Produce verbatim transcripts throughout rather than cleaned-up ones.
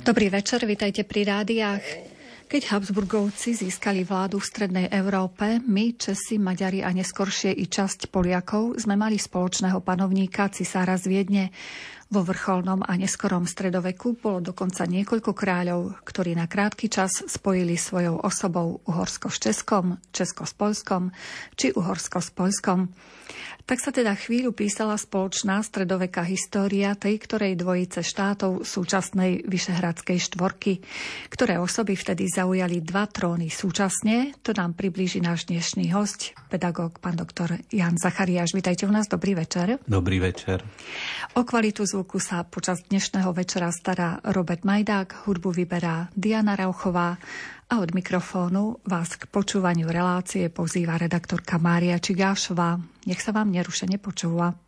Dobrý večer, vitajte pri rádiách. Keď Habsburgovci získali vládu v strednej Európe, my, Česi, Maďari a neskoršie i časť Poliakov sme mali spoločného panovníka cisára z Viedne. Vo vrcholnom a neskorom stredoveku bolo dokonca niekoľko kráľov, ktorí na krátky čas spojili svojou osobou Uhorsko s Českom, Česko s Poľskom či Uhorsko s Poľskom. Tak sa teda chvíľu písala spoločná stredoveká história tej ktorej dvojice štátov súčasnej Vyšehradskej štvorky, ktoré osoby vtedy zaujali dva tróny súčasne. To nám priblíži náš dnešný hosť, pedagóg pán doktor Ján Zachariáš. Vitajte u nás, dobrý večer. Dobrý večer. O kvalitu zvuku sa počas dnešného večera stará Robert Majdák, hudbu vyberá Diana Rauchová a od mikrofónu vás k počúvaniu relácie pozýva redaktorka Mária Čigášová. Nech sa vám nerušene počúva.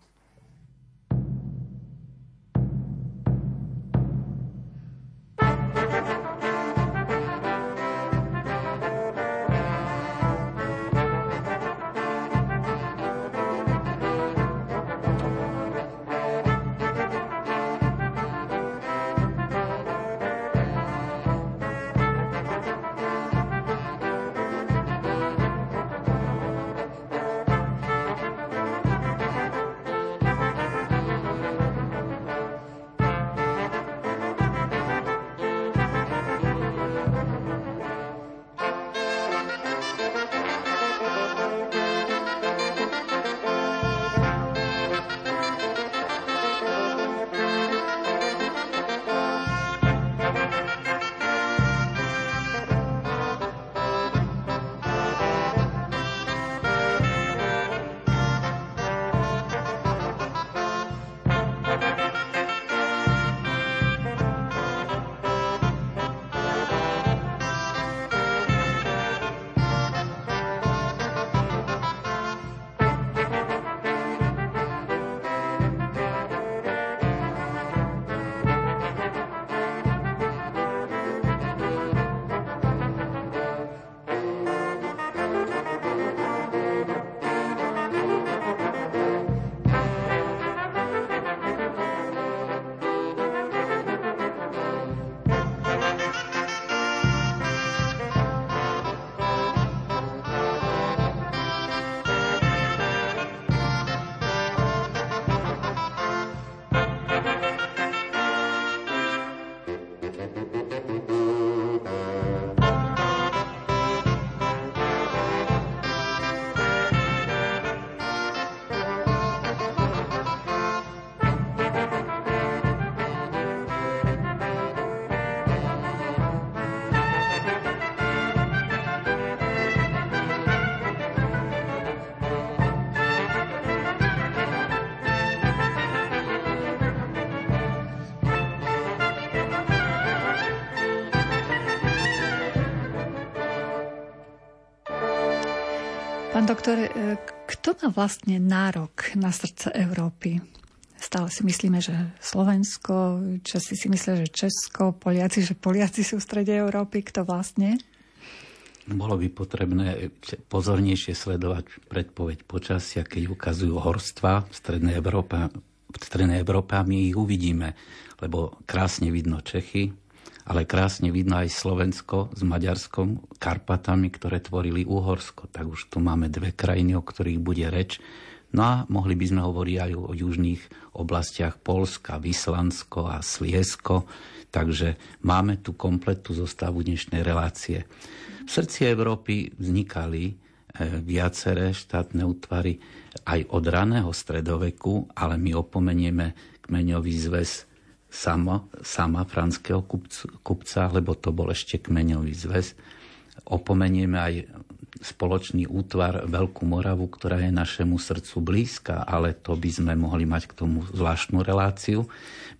Pán doktor, kto má vlastne nárok na srdce Európy? Stále si myslíme, že Slovensko, Česi si myslia, že Česko, Poliaci, že Poliaci sú v strede Európy. Kto vlastne? Bolo by potrebné pozornejšie sledovať predpoveď počasia, keď ukazujú horstva v strednej Európe. V strednej Európe my ich uvidíme, lebo krásne vidno Čechy, ale krásne vidno aj Slovensko s Maďarskom, Karpatami, ktoré tvorili Uhorsko. Tak už tu máme dve krajiny, o ktorých bude reč. No a mohli by sme hovoriť aj o južných oblastiach Poľska, Vislansko a Sliesko. Takže máme tu kompletnú zostavu dnešnej relácie. V srdci Európy vznikali viaceré štátne útvary aj od raného stredoveku, ale my opomenieme kmeňový zväz Sama, sama franského kupca, lebo to bol ešte kmeňový zväz. Opomenieme aj spoločný útvar Veľkú Moravu, ktorá je našemu srdcu blízka, ale to by sme mohli mať k tomu zvláštnu reláciu.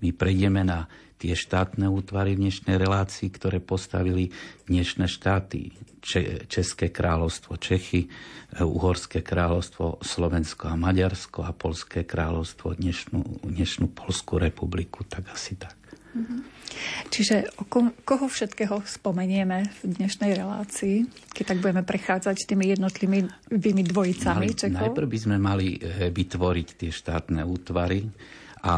My prejdeme na tie štátne útvary v dnešnej relácii, ktoré postavili dnešné štáty. České kráľovstvo, Čechy, Uhorské kráľovstvo, Slovensko a Maďarsko a Poľské kráľovstvo, dnešnú, dnešnú Poľskú republiku, tak asi tak. Mhm. Čiže o ko- koho všetkého spomenieme v dnešnej relácii, keď tak budeme prechádzať tými jednotlivými dvojicami mali, Čechov? Najprv by sme mali vytvoriť tie štátne útvary a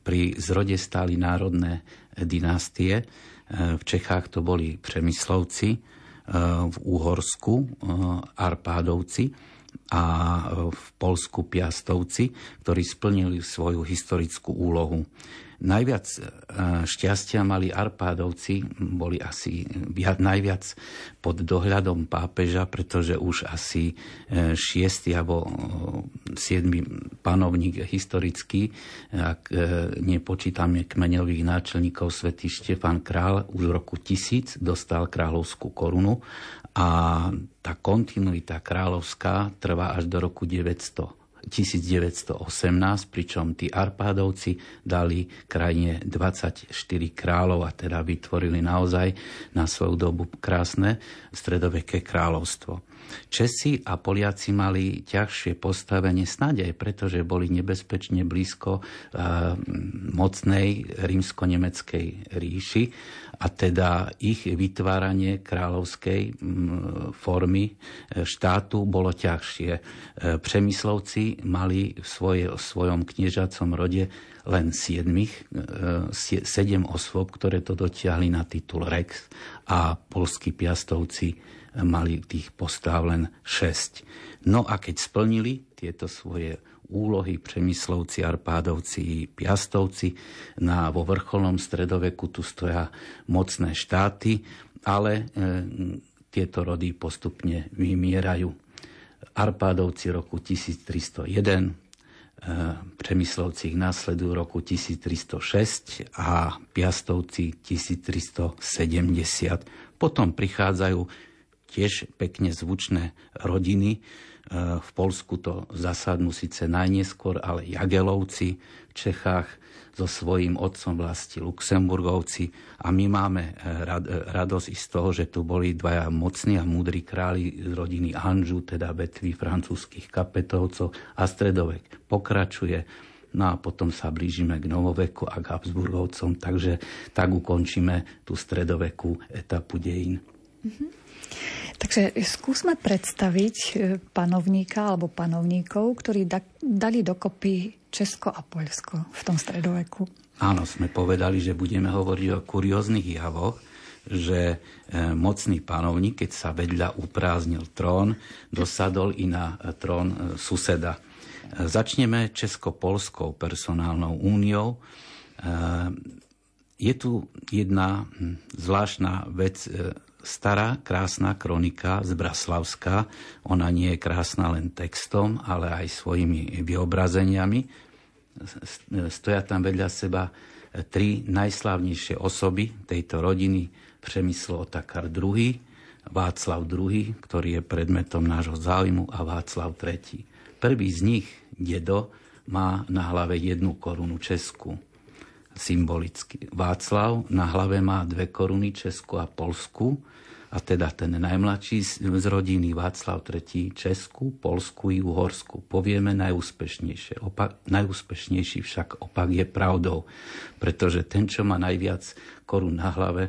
pri zrode stáli národné dynastie. V Čechách to boli Přemyslovci, v Úhorsku Arpádovci a v Polsku Piastovci, ktorí splnili svoju historickú úlohu. Najviac šťastia mali Arpádovci, boli asi najviac pod dohľadom pápeža, pretože už asi šiesty alebo siedmy panovník historický, ak nepočítame kmeňových náčelníkov, svätý Štefan Král už v roku tisíc dostal kráľovskú korunu a tá kontinuita kráľovská trvá až do roku deväťsto. tisícdeväťstoosemnásť, pričom tí Arpádovci dali krajine dvadsaťštyri kráľov a teda vytvorili naozaj na svoju dobu krásne stredoveké kráľovstvo. Česi a Poliaci mali ťažšie postavenie snáď aj preto, že boli nebezpečne blízko e, mocnej rímsko-nemeckej ríši a teda ich vytváranie kráľovskej m, formy štátu bolo ťažšie. E, Přemyslovci mali v, svoje, v svojom kniežacom rode len siedmich, e, sedem osôb, ktoré to dotiahli na titul Rex a polskí Piastovci mali tých postáv len šesť. No a keď splnili tieto svoje úlohy Přemyslovci, Arpádovci, Piastovci, na, vo vrcholnom stredoveku tu stoja mocné štáty, ale e, tieto rody postupne vymierajú. Arpádovci roku tisíctristojedna, e, Přemyslovci ich nasledujú roku tisíctristošesť a Piastovci tisíctristosedemdesiat. Potom prichádzajú tiež pekne zvučné rodiny. V Poľsku to zasadnú síce najneskôr, ale Jagelovci, v Čechách so svojím otcom vlasti Luxemburgovci. A my máme radosť z toho, že tu boli dvaja mocní a múdri králi z rodiny Anžu, teda vetvy francúzskych Kapetovcov, a stredovek pokračuje. No a potom sa blížime k novoveku a k Habsburgovcom, takže tak ukončíme tú stredovekú etapu dejín. Mm-hmm. Takže skúsme predstaviť panovníka alebo panovníkov, ktorí da- dali dokopy Česko a Poľsko v tom stredoveku. Áno, sme povedali, že budeme hovoriť o kurióznych javoch, že mocný panovník, keď sa vedľa uprázdnil trón, dosadol i na trón suseda. Začneme Česko-Polskou personálnou úniou. Je tu jedna zvláštna vec, stará, krásna kronika z Braslavska. Ona nie je krásna len textom, ale aj svojimi vyobrazeniami. Stoja tam vedľa seba tri najslavnejšie osoby tejto rodiny. Přemysl Otakar druhý, Václav druhý, ktorý je predmetom nášho záujmu, a Václav tretí. Prvý z nich, dedo, má na hlave jednu korunu českú, symbolicky. Václav na hlave má dve koruny, českú a polskú. A teda ten najmladší z rodiny Václav tretí. Česku, Polsku i Uhorsku. Povieme najúspešnejšie. Opak, najúspešnejší však opak je pravdou, pretože ten, čo má najviac korun na hlave,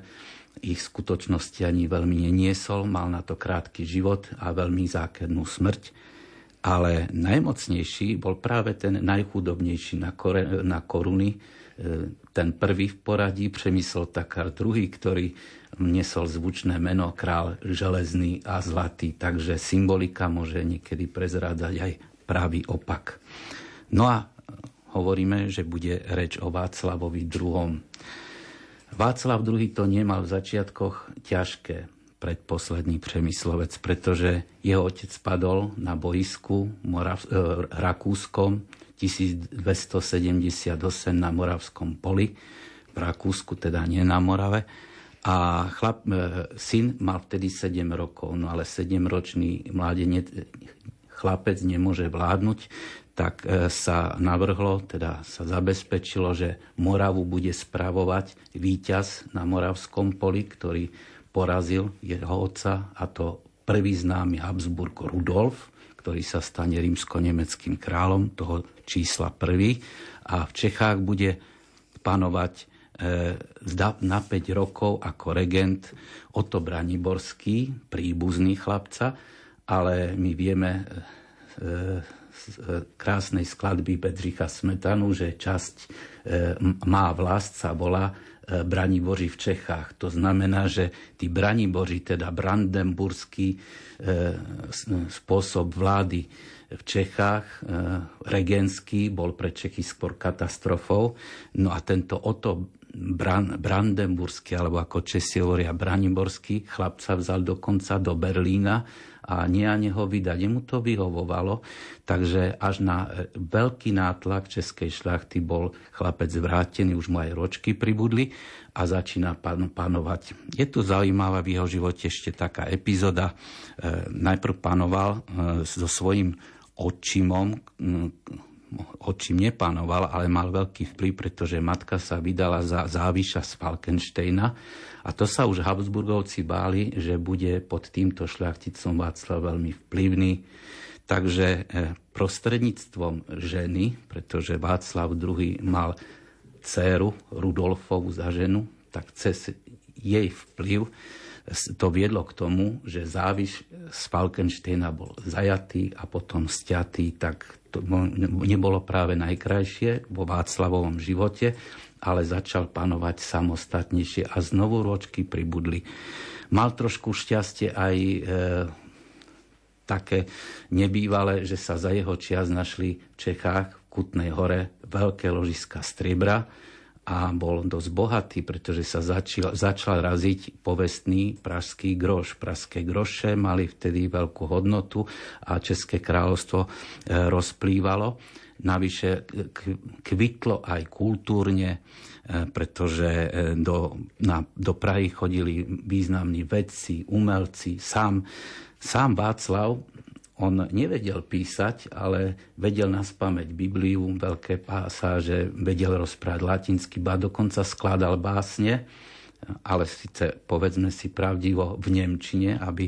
ich skutočnosti ani veľmi neniesol, mal na to krátky život a veľmi zákernú smrť. Ale najmocnejší bol práve ten najchudobnejší na, kore, na koruny, ten prvý v poradí, Přemysl Otakar druhý, ktorý nesol zvučné meno král železný a zlatý. Takže symbolika môže niekedy prezrádať aj pravý opak. No a hovoríme, že bude reč o Václavovi druhom. Václav druhý to nemal v začiatkoch ťažké, predposledný Přemyslovec, pretože jeho otec padol na boisku Morav- Rakúskom tisícdvestosedemdesiatosem na Moravskom poli, v Rakúsku, teda nie na Morave. A chlap, syn mal vtedy sedem rokov, no ale sedemročný mládenec chlapec nemôže vládnuť, tak sa navrhlo, teda sa zabezpečilo, že Moravu bude spravovať víťaz na Moravskom poli, ktorý porazil jeho otca, a to prvý známy Habsburg Rudolf, ktorý sa stane rímsko-nemeckým kráľom, toho čísla prvý. A v Čechách bude panovať na päť rokov ako regent Otto Braniborský, príbuzný chlapca, ale my vieme z krásnej skladby Bedřicha Smetanu, že časť Má vlast sa volá Braniboři v Čechách. To znamená, že tí Braniboři, teda brandenburský spôsob vlády v Čechách, regenský, bol pre Čechy skôr katastrofou. No a tento Otto Brandenburský, alebo ako Česi hovoria Braniborský, chlapca vzal dokonca do Berlína a nie ani ho vydať. Jemu to vyhovovalo, takže až na veľký nátlak českej šľachty bol chlapec vrátený, už mu aj ročky pribudli a začína panovať. Je tu zaujímavá v jeho živote ešte taká epizóda. Najprv panoval so svojím otčimom, otčím nepanoval, ale mal veľký vplyv, pretože matka sa vydala za záviša z Falkensteina a to sa už Habsburgovci báli, že bude pod týmto šľachticom Václav veľmi vplyvný. Takže prostredníctvom ženy, pretože Václav druhý mal dcéru Rudolfovu za ženu, tak cez jej vplyv to viedlo k tomu, že záviš z Falkensteina bol zajatý a potom sťatý, tak to nebolo práve najkrajšie vo Václavovom živote, ale začal panovať samostatnejšie a znovu ročky pribudli. Mal trošku šťastie aj e, také nebývalé, že sa za jeho čias našli v Čechách v Kutnej Hore veľké ložiska striebra a bol dosť bohatý, pretože sa začal, začal raziť povestný pražský groš. Pražské groše mali vtedy veľkú hodnotu a České kráľovstvo rozplývalo. Navyše kvitlo aj kultúrne, pretože do, na, do Prahy chodili významní vedci, umelci. Sám, sám Václav, on nevedel písať, ale vedel naspamäť Bibliu, veľké pásáže, vedel rozprávať latinsky, ba dokonca skladal básne, ale síce povedzme si pravdivo v nemčine, aby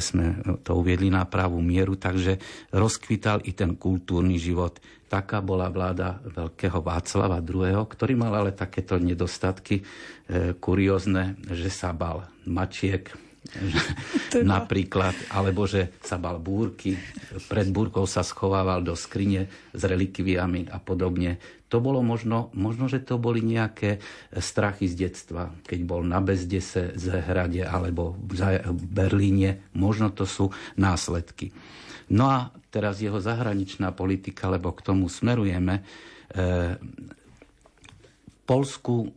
sme to uviedli na pravú mieru, takže rozkvital i ten kultúrny život. Taká bola vláda veľkého Václava druhého., ktorý mal ale takéto nedostatky kuriózne, že sa bal mačiek, napríklad, alebo že sa bal búrky, pred búrkou sa schovával do skrine s relikviami a podobne. To bolo možno, možno, že to boli nejaké strachy z detstva, keď bol na Bezdese, Zehrade alebo v Berlíne. Možno to sú následky. No a teraz jeho zahraničná politika, lebo k tomu smerujeme. Eh, Polsku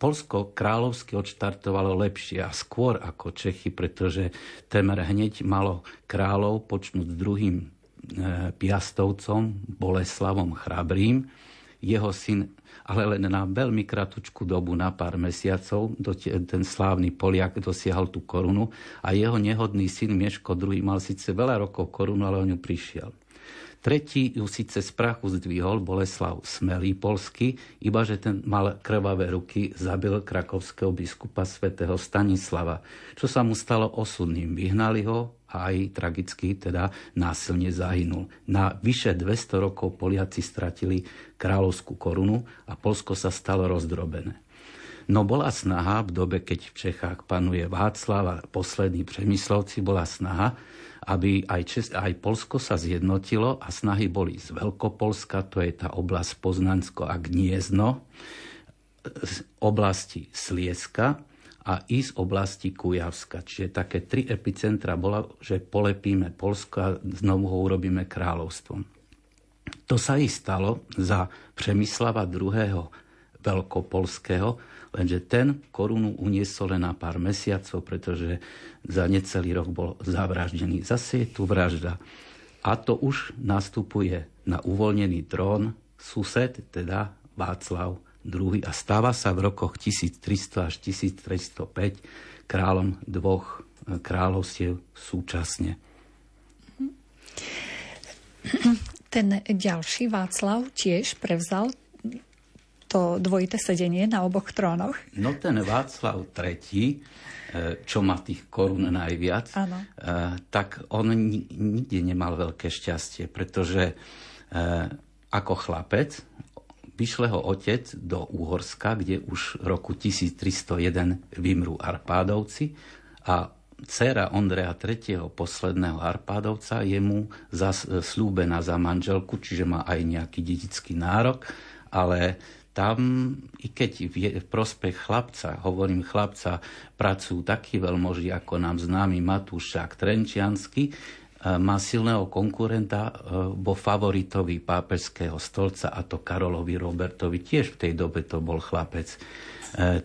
Poľsko kráľovsky odštartovalo lepšie a skôr ako Čechy, pretože temer hneď malo kráľov počnúť druhým piastovcom Boleslavom Chrabrým. Jeho syn, ale len na veľmi kratučku dobu, na pár mesiacov, ten slávny Poliak dosiahol tú korunu a jeho nehodný syn Mieško druhý mal síce veľa rokov korunu, ale o ňu prišiel. Tretí ju síce z prachu zdvihol, Boleslav Smelý polský, ibaže ten mal krvavé ruky, zabil krakovského biskupa svätého Stanislava, čo sa mu stalo osudným. Vyhnali ho a aj tragicky, teda násilne zahynul. Na vyše dvesto rokov Poliaci stratili kráľovskú korunu a Polsko sa stalo rozdrobené. No bola snaha, v dobe, keď v Čechách panuje Václav a poslední Přemyslovci, bola snaha, aby aj, Čes- aj Polsko sa zjednotilo a snahy boli z Veľkopolska, to je tá oblasť Poznansko a Gniezno, z oblasti Slieska a i z oblasti Kujavska. Čiže také tri epicentra bola, že polepíme Polsko a znovu ho urobíme kráľovstvom. To sa i stalo za Přemyslava druhého. Veľkopolského, lenže ten korunu uniesol len na pár mesiacov, pretože za necelý rok bol zavraždený. Zase je tu vražda. A to už nastupuje na uvoľnený trón sused, teda Václav druhý. A stáva sa v rokoch tisíctristo až tisíctristopäť kráľom dvoch kráľovstiev súčasne. Ten ďalší Václav tiež prevzal to dvojité sedenie na oboch trónoch. No ten Václav tretí, čo má tých korún najviac, ano. Tak on nikde nemal veľké šťastie, pretože ako chlapec vyšle ho otec do Úhorska, kde už v roku tisíc tristo jeden vymrú Arpádovci a dcéra Ondreja tretieho, posledného Arpádovca, je mu zas, slúbená za manželku, čiže má aj nejaký dedický nárok, ale tam, i keď v prospech chlapca, hovorím chlapca, pracujú takí veľmoži, ako nám známy Matúšák Trenčiansky, má silného konkurenta bo favoritovi pápežského stolca, a to Karolovi Robertovi. Tiež v tej dobe to bol chlapec.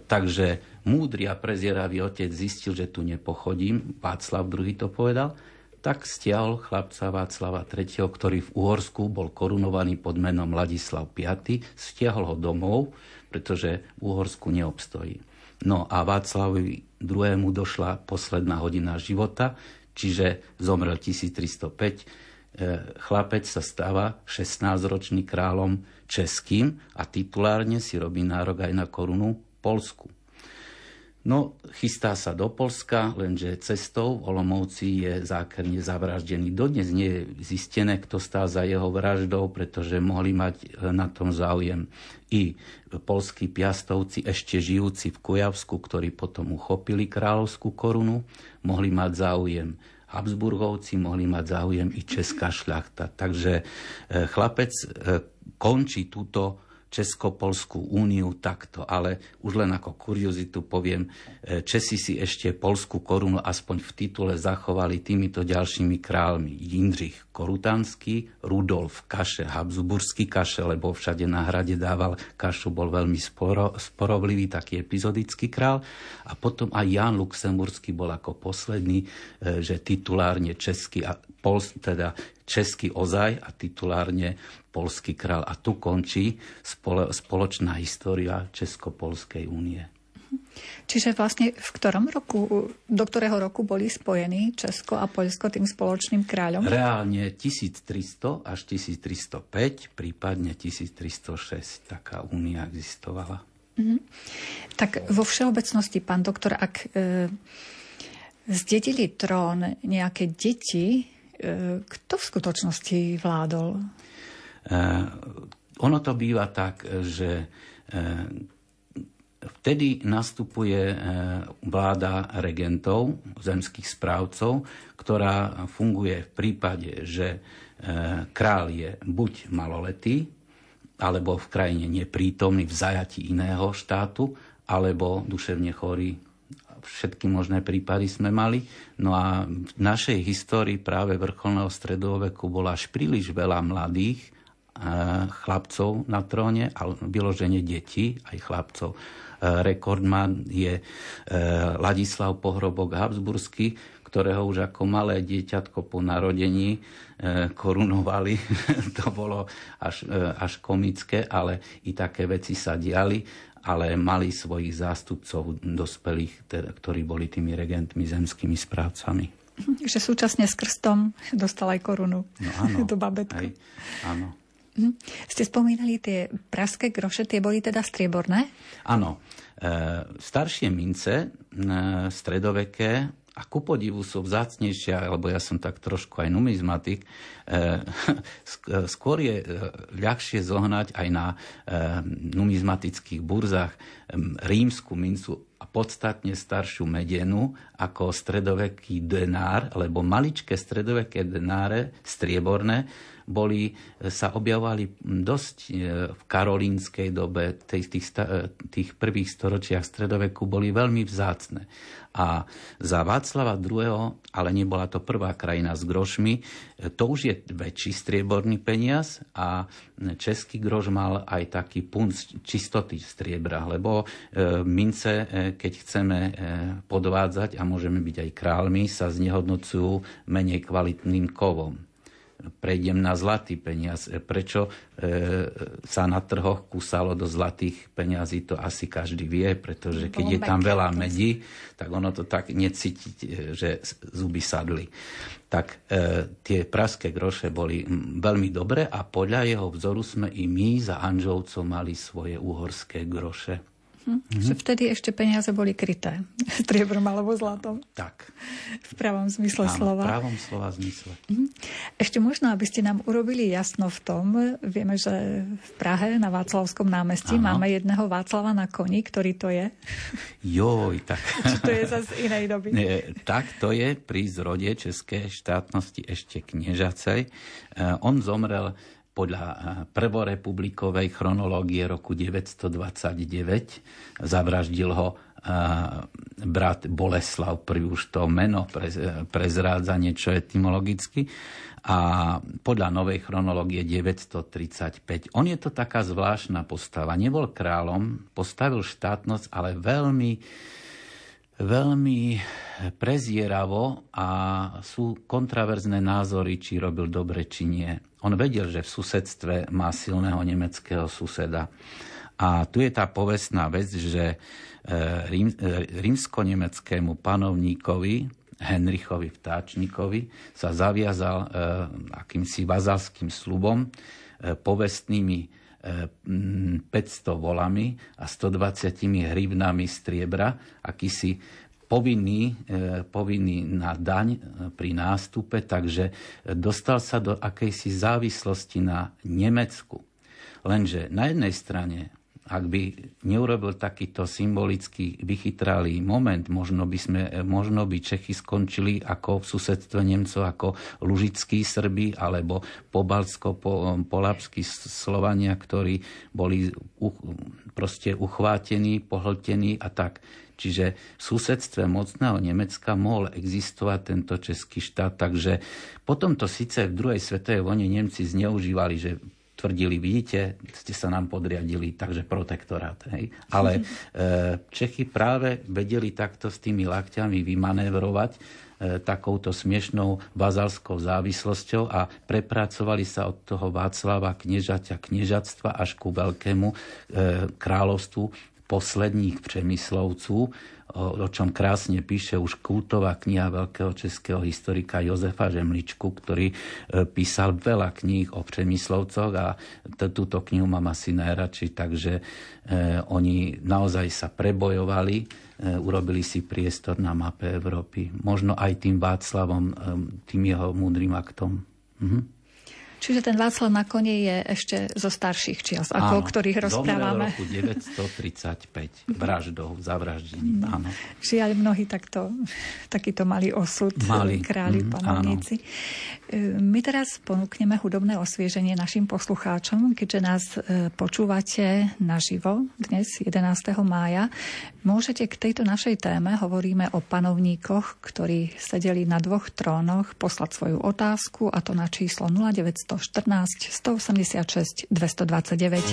Takže múdry a prezieravý otec zistil, že tu nepochodím, Václav druhý to povedal, tak stiahol chlapca Václava tretieho, ktorý v Uhorsku bol korunovaný pod menom Ladislav piaty, stiahol ho domov, pretože v Uhorsku neobstojí. No a Václavovi druhému došla posledná hodina života, čiže zomrel tisíc tristo päť. Chlapec sa stáva šestnásťročný kráľom českým a titulárne si robí nárok aj na korunu poľskú. No, chystá sa do Poľska, lenže cestou v Olomouci je zákerne zavraždený. Dodnes nie je zistené, kto stál za jeho vraždou, pretože mohli mať na tom záujem i poľskí piastovci, ešte žijúci v Kujavsku, ktorí potom uchopili kráľovskú korunu, mohli mať záujem Habsburgovci, mohli mať záujem i česká šľachta. Takže chlapec končí túto Česko-Polskú úniu takto, ale už len ako kuriozitu poviem, Česi si ešte polskú korunu aspoň v titule zachovali týmito ďalšími kráľmi. Jindřich Korutanský, Rudolf Kaše, Habsburský Kaše, lebo všade na hrade dával kašu, bol veľmi sporo, sporovlivý, taký epizodický král. A potom aj Ján Luxemburský bol ako posledný, že titulárne český, teda český ozaj a titulárne poľský kráľ. A tu končí spoločná história Česko-Polskej únie. Čiže vlastne v ktorom roku, do ktorého roku boli spojení Česko a Poľsko tým spoločným kráľom? Reálne tisíc tristo až tisíc tristo päť, prípadne tisíc tristo šesť taká únia existovala. Mhm. Tak vo všeobecnosti, pán doktor, ak e, zdedili trón nejaké deti, e, kto v skutočnosti vládol? Uh, ono to býva tak, že uh, vtedy nastupuje uh, vláda regentov, zemských správcov, ktorá funguje v prípade, že uh, kráľ je buď maloletý, alebo v krajine neprítomný v zajati iného štátu, alebo duševne chorý. Všetky možné prípady sme mali. No a v našej histórii práve vrcholného stredoveku bolo až príliš veľa mladých chlapcov na tróne a vyloženie detí, aj chlapcov. Rekordman je Ladislav Pohrobok Habsburský, ktorého už ako malé dieťatko po narodení korunovali. To bolo až, až komické, ale i také veci sa diali, ale mali svojich zástupcov dospelých, ktorí boli tými regentmi, zemskými správcami. Že súčasne s krstom dostal aj korunu, no, áno, do babetky. Áno. Ste spomínali tie praské groše, tie boli teda strieborné? Áno. E, staršie mince, e, stredoveké, a ku podivu sú vzácnejšie, alebo ja som tak trošku aj numizmatik, e, skôr je ľahšie zohnať aj na e, numizmatických burzách rímsku mincu a podstatne staršiu medenu ako stredoveký denár, lebo maličké stredoveké denáre strieborné boli, sa objavovali dosť v karolínskej dobe, tých, tých, tých prvých storočiach stredoveku boli veľmi vzácne. A za Václava druhého., ale nebola to prvá krajina s grošmi, to už je väčší strieborný peniaz a český groš mal aj taký punt čistoty striebra, lebo mince, keď chceme podvádzať a môžeme byť aj kráľmi, sa znehodnocujú menej kvalitným kovom. prejdem na zlatý peniaz. Prečo sa na trhoch kúsalo do zlatých peniazí, to asi každý vie, pretože keď je tam veľa medí, tak ono to tak necítiť, že zuby sadli. Tak tie pražské groše boli veľmi dobré a podľa jeho vzoru sme i my za Anžovcov mali svoje uhorské groše. Hm. Mm-hmm. Vtedy ešte peniaze boli kryté striebrom alebo zlatom. Tak. V pravom zmysle Áno, slova. V pravom slova zmysle. Mm-hmm. Ešte možno, aby ste nám urobili jasno v tom, vieme, že v Prahe na Václavskom námestí Áno. máme jedného Václava na koni, ktorý to je. Joj, tak. Čo to je zase inej doby? Nie, tak to je pri zrode českej štátnosti ešte kniežacej. On zomrel podľa prvorepublikovej chronológie roku deväťstodvadsaťdeväť. Zavraždil ho brat Boleslav Prvý, už to meno prezrádza niečo etymologicky. A podľa novej chronológie deväťstotridsaťpäť. On je to taká zvláštna postava. Nebol kráľom, postavil štátnosť, ale veľmi veľmi prezieravo a sú kontraverzné názory, či robil dobre, či nie. On vedel, že v susedstve má silného nemeckého suseda. A tu je tá povestná vec, že rím, rímsko-nemeckému panovníkovi, Henrichovi Vtáčnikovi, sa zaviazal akýmsi vazalským slubom povestnými päťsto volami a stodvadsiatimi hrivnami striebra, akýsi povinný, povinný na daň pri nástupe, takže dostal sa do akejsi závislosti na Nemecku. Lenže na jednej strane, ak by neurobil takýto symbolický vychytralý moment, možno by, sme, možno by Čechy skončili ako v susedstve Nemcov, ako lužickí Srbi alebo pobaltsko-polabskí Slovania, ktorí boli u, proste uchvátení, pohltení a tak. Čiže v susedstve mocného Nemecka mohol existovať tento český štát. Takže potom to síce v druhej svetovej vojne Nemci zneužívali, že tvrdili, vidíte, ste sa nám podriadili, takže protektorát. Hej. Ale e, Čechy práve vedeli takto s tými lakťami vymanévrovať e, takouto smiešnou vazalskou závislosťou a prepracovali sa od toho Václava kniežaťa kniežatstva až ku veľkému e, kráľovstvu posledných Přemyslovcov, o čom krásne píše už kultová kniha veľkého českého historika Jozefa Žemličku, ktorý písal veľa kníh o Přemyslovcoch a túto knihu mám asi najradšej, takže oni naozaj sa prebojovali, urobili si priestor na mape Európy. Možno aj tým Václavom, tým jeho múdrym aktom. Mhm. Čiže ten Václav na koni je ešte zo starších čias, ako áno, o ktorých rozprávame. Áno, zomrel roku deväťstotridsaťpäť, vraždou, zavraždení, áno. Žiaľ, mnohí takto, takýto mali osud, mali. králi, mm, panovníci. Áno. My teraz ponúkneme hudobné osvieženie našim poslucháčom, keďže nás počúvate naživo dnes, jedenásteho mája. Môžete k tejto našej téme, hovoríme o panovníkoch, ktorí sedeli na dvoch trónoch, poslať svoju otázku, a to na číslo nula deväť jedna štyri, jeden osem šesť, dva dva deväť.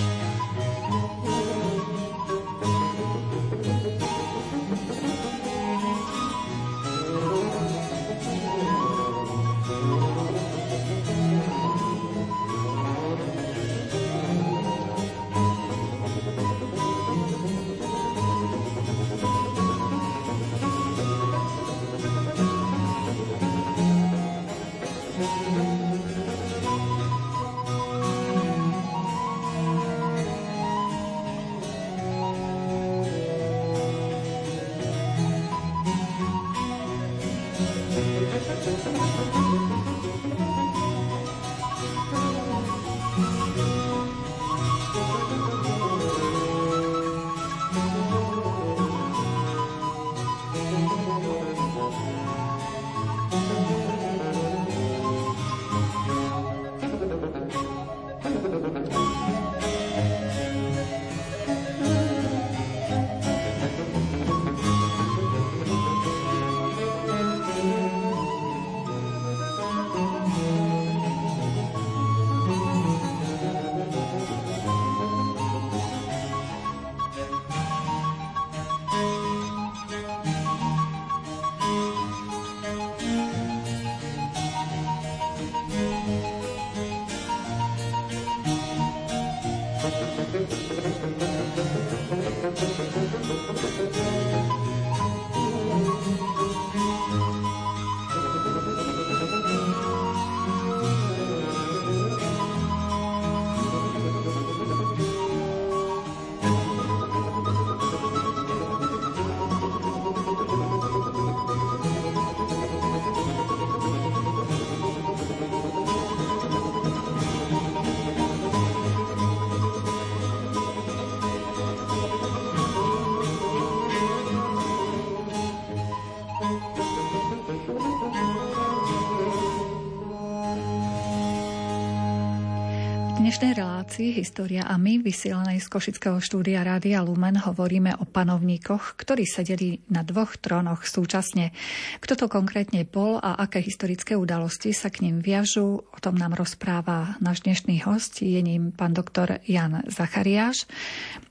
V dnešnej relácii História a my, vysielanej z košického štúdia Rádia Lumen, hovoríme o panovníkoch, ktorí sedeli na dvoch trónoch súčasne. Kto to konkrétne bol a aké historické udalosti sa k ním viažú, o tom nám rozpráva náš dnešný host, je ním pán doktor Jan Zachariáš.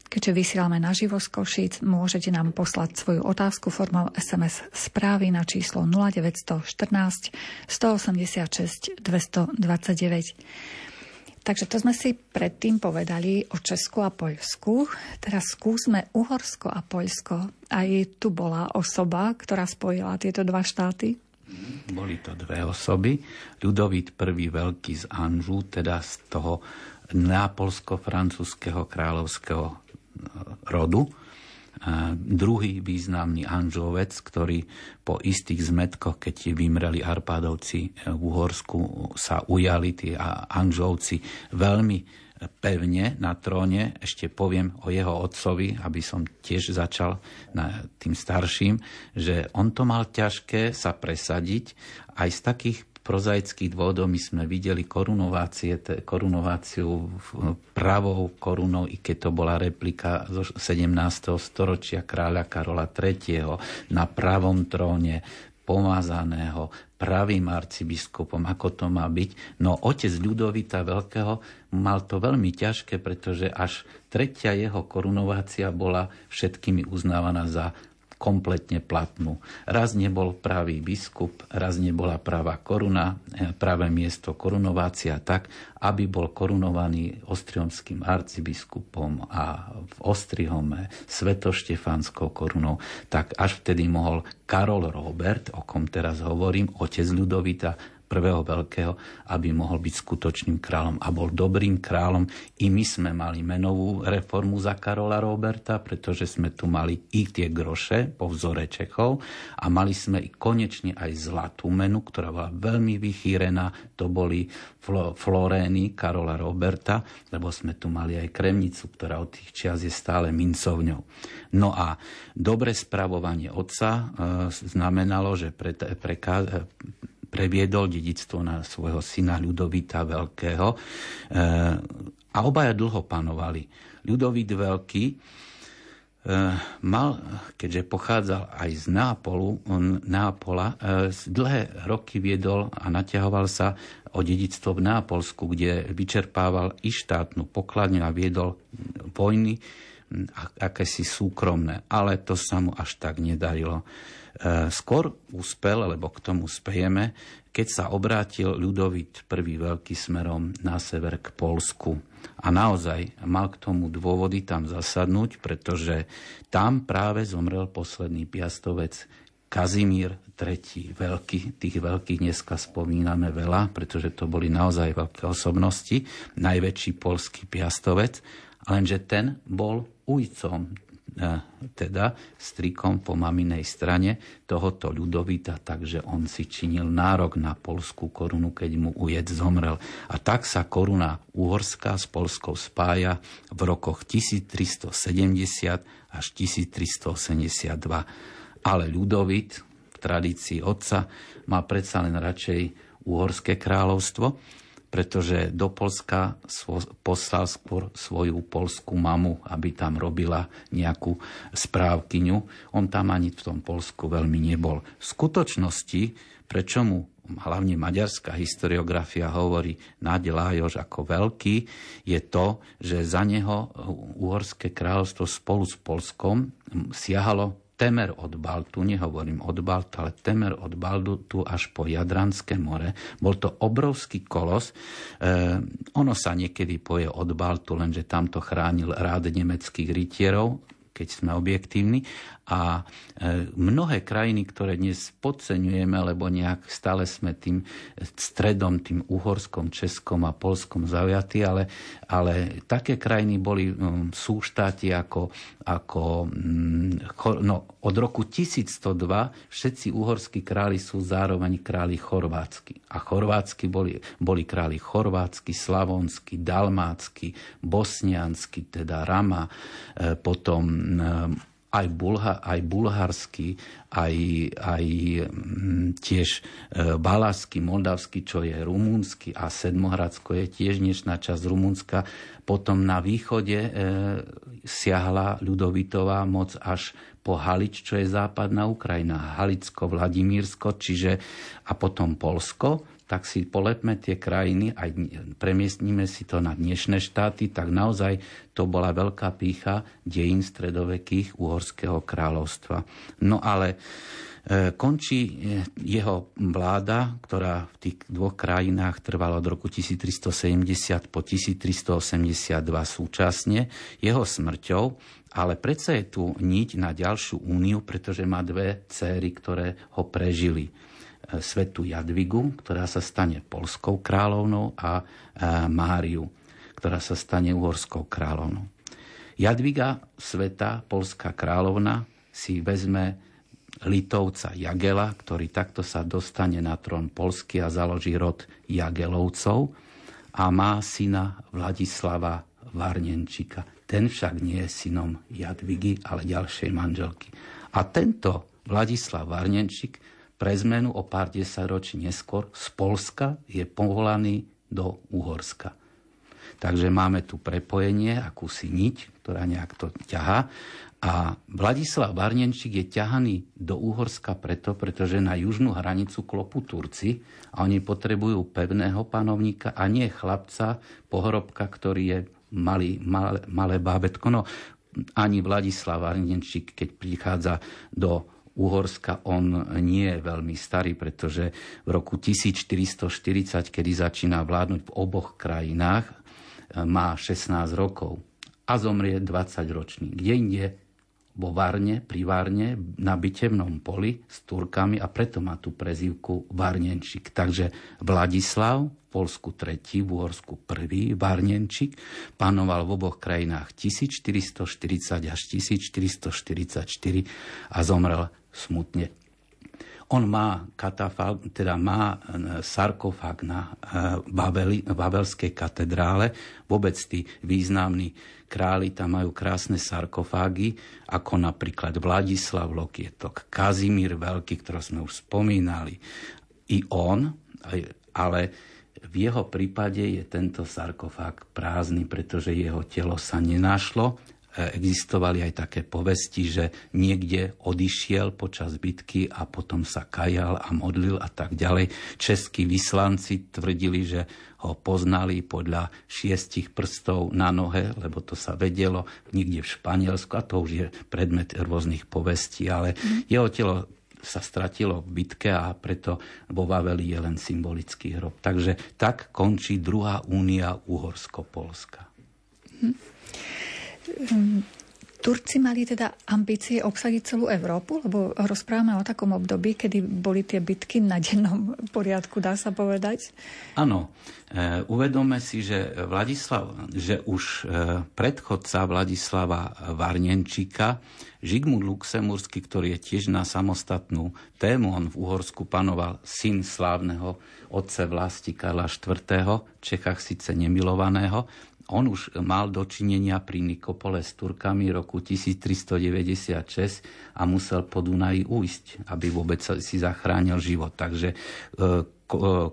Keďže vysielame naživo z Košíc, môžete nám poslať svoju otázku formou es em es správy na číslo nula deväť jedna štyri, jeden osem šesť, dva dva deväť. Takže to sme si predtým povedali o Česku a Poľsku. Teraz skúsme Uhorsko a Poľsko. Aj tu bola osoba, ktorá spojila tieto dva štáty? Boli to dve osoby. Ľudovít I. Veľký z Anžu, teda z toho nápolsko-francúzského kráľovského rodu. A druhý významný Anžovec, ktorý po istých zmätkoch, keď vymreli Arpádovci v Uhorsku, sa ujali tí Anžovci veľmi pevne na tróne. Ešte poviem o jeho otcovi, aby som tiež začal na tým starším, že on to mal ťažké sa presadiť. Aj z takých prozaických dôvodov my sme videli korunovácie, korunováciu pravou korunou, i keď to bola replika zo sedemnásteho storočia kráľa Karola tretieho na pravom tróne pomazaného pravým arcibiskupom, ako to má byť. No otec Ľudovita Veľkého mal to veľmi ťažké, pretože až tretia jeho korunovácia bola všetkými uznávaná za kompletne platnú. Raz nebol pravý biskup, raz nebola pravá koruna, práve miesto korunovácia tak, aby bol korunovaný ostrihomským arcibiskupom a v Ostrihome svetoštefanskou korunou. Tak až vtedy mohol Karol Róbert, o kom teraz hovorím, otec Ľudovita Prvého Veľkého, aby mohol byť skutočným kráľom a bol dobrým kráľom. I my sme mali menovú reformu za Karola Róberta, pretože sme tu mali i tie groše po vzore Čechov a mali sme i konečne aj zlatú menu, ktorá bola veľmi vychýrená. To boli florény Karola Róberta, lebo sme tu mali aj kremnicu, ktorá od tých čias je stále mincovňou. No a dobre spravovanie otca e, znamenalo, že pre, pre, pre previedol dedičstvo na svojho syna Ľudovita Veľkého a obaja dlho panovali. Ľudovít Veľký mal, keďže pochádzal aj z Nápolu, Nápola, dlhé roky viedol a naťahoval sa o dedičstvo v Nápolsku, kde vyčerpával i štátnu pokladňu a viedol vojny akési súkromné, ale to sa mu až tak nedarilo. Skôr úspel, lebo k tomu spejeme, keď sa obrátil Ľudovít I. Veľký smerom na sever k Poľsku. A naozaj mal k tomu dôvody tam zasadnúť, pretože tam práve zomrel posledný piastovec Kazimír tretí. Veľký. Tých veľkých dneska spomíname veľa, pretože to boli naozaj veľké osobnosti. Najväčší poľský piastovec, lenže ten bol ujcom, teda strikom po maminej strane tohoto Ľudovita, takže on si činil nárok na poľskú korunu, keď mu ujec zomrel. A tak sa koruna uhorská s poľskou spája v rokoch tisíctristosedemdesiat až tisíctristoosemdesiatdva. Ale Ľudovit v tradícii otca má predsa len radšej uhorské kráľovstvo, pretože do Poľska poslal skôr svoju poľskú mamu, aby tam robila nejakú správkyňu. On tam ani v tom Poľsku veľmi nebol. V skutočnosti, prečo mu hlavne maďarská historiografia hovorí Nagy Lajos ako veľký, je to, že za neho uhorské kráľovstvo spolu s Poľskom siahalo temer od Baltu, nehovorím od Baltu, ale temer od Baltu až po Jadranské more. Bol to obrovský kolos. E, ono sa niekedy poje od Baltu, lenže tamto chránil rád nemeckých rytierov, keď sme objektívni. A mnohé krajiny, ktoré dnes podceňujeme, lebo nejak stále sme tým stredom, tým Uhorskom, Českom a Polskom zaujatí, ale, ale také krajiny boli, sú štáti ako, ako no, od roku tisícstodva všetci uhorskí králi sú zároveň králi chorvátsky. A chorvátsky boli, boli králi chorvátsky, slavonsky, dalmácky, bosniansky, teda Rama, potom aj, bulha, aj bulharský, aj, aj tiež balasky, moldavský, čo je rumúnsky, a Sedmohradsko je tiež dnešná časť Rumúnska. Potom na východe e, siahla ľudovitová moc až po Halič, čo je západná Ukrajina, Halicko, Vladimírsko, čiže a potom Polsko. Tak si polepme tie krajiny a premiestnime si to na dnešné štáty, tak naozaj to bola veľká pýcha dejín stredovekých Uhorského kráľovstva. No ale končí jeho vláda, ktorá v tých dvoch krajinách trvala od roku tisíctristosedemdesiat po tisíctristoosemdesiatdva súčasne, jeho smrťou, ale predsa je tu niť na ďalšiu úniu, pretože má dve céry, ktoré ho prežili. Svetu Jadvigu, ktorá sa stane polskou kráľovnou, a Máriu, ktorá sa stane uhorskou kráľovnou. Jadviga, Sveta, polská kráľovna, si vezme Litovca Jagela, ktorý takto sa dostane na trón polský a založí rod Jagelovcov, a má syna Vladislava Varnenčíka. Ten však nie je synom Jadvigy, ale ďalšej manželky. A tento Vladislav Varnenčík pre zmenu o pár desaťročí neskôr z Polska je povolaný do Uhorska. Takže máme tu prepojenie, akúsi niť, ktorá nejak to ťahá. A Vladislav Varnenčík je ťahaný do Uhorska preto, pretože na južnú hranicu klopú Turci a oni potrebujú pevného panovníka a nie chlapca, pohrobka, ktorý je malý, malé, malé bábätko. No, ani Vladislav Varnenčík, keď prichádza do Uhorska, on nie je veľmi starý, pretože v roku tisícštyristoštyridsať, kedy začína vládnuť v oboch krajinách, má šestnásť rokov a zomrie dvadsaťročný. Kde inde? Vo Varne, pri Varne, na bitevnom poli s Turkami, a preto má tú prezývku Varnenčík. Takže Vladislav, v Polsku tretí, v Uhorsku prvý, Varnenčík, panoval v oboch krajinách tisícštyristoštyridsať až tisícštyristoštyridsaťštyri a zomrel smutne. On má, katafalk, teda má sarkofág na Babeli, Babelskej katedrále. Vôbec tí významní králi tam majú krásne sarkofágy, ako napríklad Vladislav Lokietok, Kazimír Veľký, ktorého sme už spomínali. I on, ale v jeho prípade je tento sarkofág prázdny, pretože jeho telo sa nenašlo. Existovali aj také povesti, že niekde odišiel počas bitky a potom sa kajal a modlil a tak ďalej. Českí vyslanci tvrdili, že ho poznali podľa šiestich prstov na nohe, lebo to sa vedelo niekde v Španielsku, a to už je predmet rôznych povestí, ale mm. jeho telo sa stratilo v bitke a preto vo Vaveli je len symbolický hrob. Takže tak končí druhá únia Uhorsko-Polska. Mm. Turci mali teda ambície obsadiť celú Európu, lebo rozprávame o takom období, kedy boli tie bitky na dennom poriadku, dá sa povedať? Áno. E, uvedome si, že, Vladislav, že už e, predchodca Vladislava Varnenčíka, Žigmund Luxemburský, ktorý je tiež na samostatnú tému, on v Uhorsku panoval, syn slávneho otce vlasti Karla štvrtého. V Čechách síce nemilovaného. On už mal dočinenia pri Nikopole s Turkami roku tisíctristodeväťdesiatšesť a musel po Dunaji ujsť, aby vôbec si zachránil život. Takže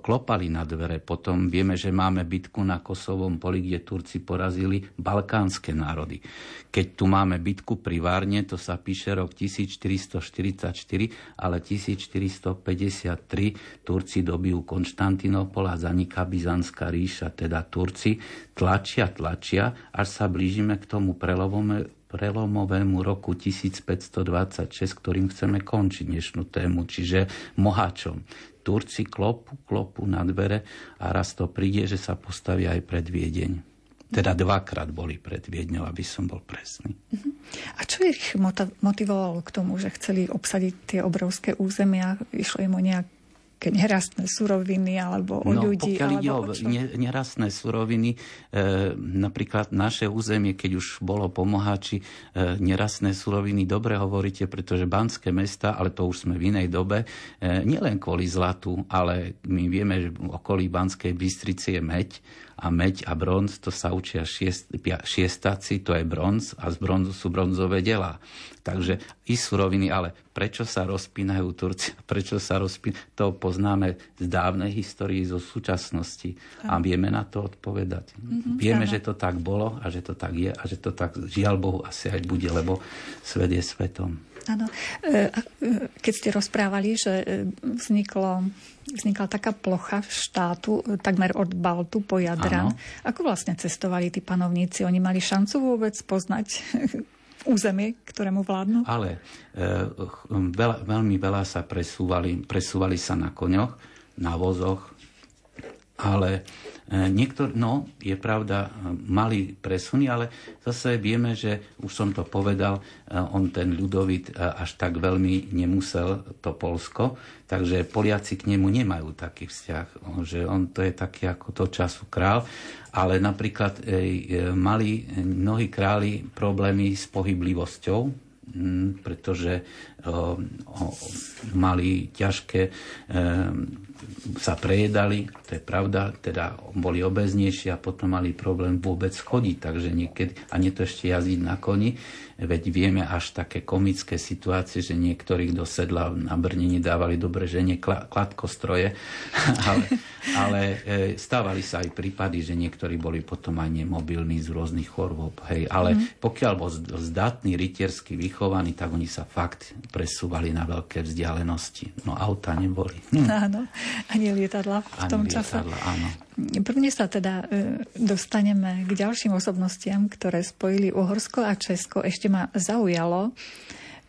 klopali na dvere. Potom vieme, že máme bitku na Kosovom poli, kde Turci porazili balkánske národy. Keď tu máme bitku pri Varne, to sa píše rok tisícštyristoštyridsaťštyri, ale tisícštyristopäťdesiattri Turci dobijú Konštantinopol a zaniká Byzantská ríša, teda Turci tlačia, tlačia, až sa blížime k tomu prelovomu prelomovému roku tisícpäťstodvadsaťšesť, ktorým chceme končiť dnešnú tému, čiže Mohačom. Turci klopu, klopu na dvere a raz to príde, že sa postavia aj pred Viedeň. Teda dvakrát boli pred Viedňou, aby som bol presný. A čo ich motivovalo k tomu, že chceli obsadiť tie obrovské územia? Išlo im o nejaké nerastné suroviny alebo o no, ľudí? Pokiaľ ide o nerastné suroviny, e, napríklad naše územie, keď už bolo po Moháči, e, nerastné suroviny, dobre hovoríte, pretože banské mesta, ale to už sme v inej dobe, e, nielen kvôli zlatu, ale my vieme, že v okolí Banskej Bystrice je meď, a meď a bronz, to sa učia šiest, pia, šiestaci, to je bronz a z bronzu sú bronzové delá. Takže i suroviny, ale prečo sa rozpínajú Turci, prečo sa rozpínajú, to poznáme z dávnej histórie, zo súčasnosti a vieme na to odpovedať. Mm-hmm, vieme, áno. Že to tak bolo a že to tak je a že to tak, žiaľ Bohu, asi aj bude, lebo svet je svetom. Áno. Keď ste rozprávali, že vzniklo, vznikla taká plocha štátu takmer od Baltu po Jadran, áno. Ako vlastne cestovali tí panovníci? Oni mali šancu vôbec poznať územie, ktorému vládnu? Ale e, veľa, veľmi veľa sa presúvali, presúvali sa na koňoch, na vozoch, ale niektor, no, je pravda, mali presuny, ale zase vieme, že, už som to povedal, on ten Ľudovít až tak veľmi nemusel to Poľsko, takže Poliaci k nemu nemajú taký vzťah, že on to je taký ako to času král, ale napríklad mali mnohí králi problémy s pohyblivosťou, pretože o, o, mali ťažké, e, sa prejedali, to je pravda, teda boli obeznejší a potom mali problém vôbec chodiť, takže niekedy, a nie to ešte jazdiť na koni, veď vieme až také komické situácie, že niektorých do sedla na Brnine dávali dobre, že nie kladkostroje, ale, ale stávali sa aj prípady, že niektorí boli potom aj nemobilní z rôznych chorôb. Hej. Ale mm. pokiaľ bol zdatný, rytiersky vychovaný, tak oni sa fakt presúvali na veľké vzdialenosti. No auta neboli. Hm. Áno, ani lietadla v tom ani čase. Lietadla, áno. Prvne sa teda dostaneme k ďalším osobnostiam, ktoré spojili Uhorsko a Česko. Ešte ma zaujalo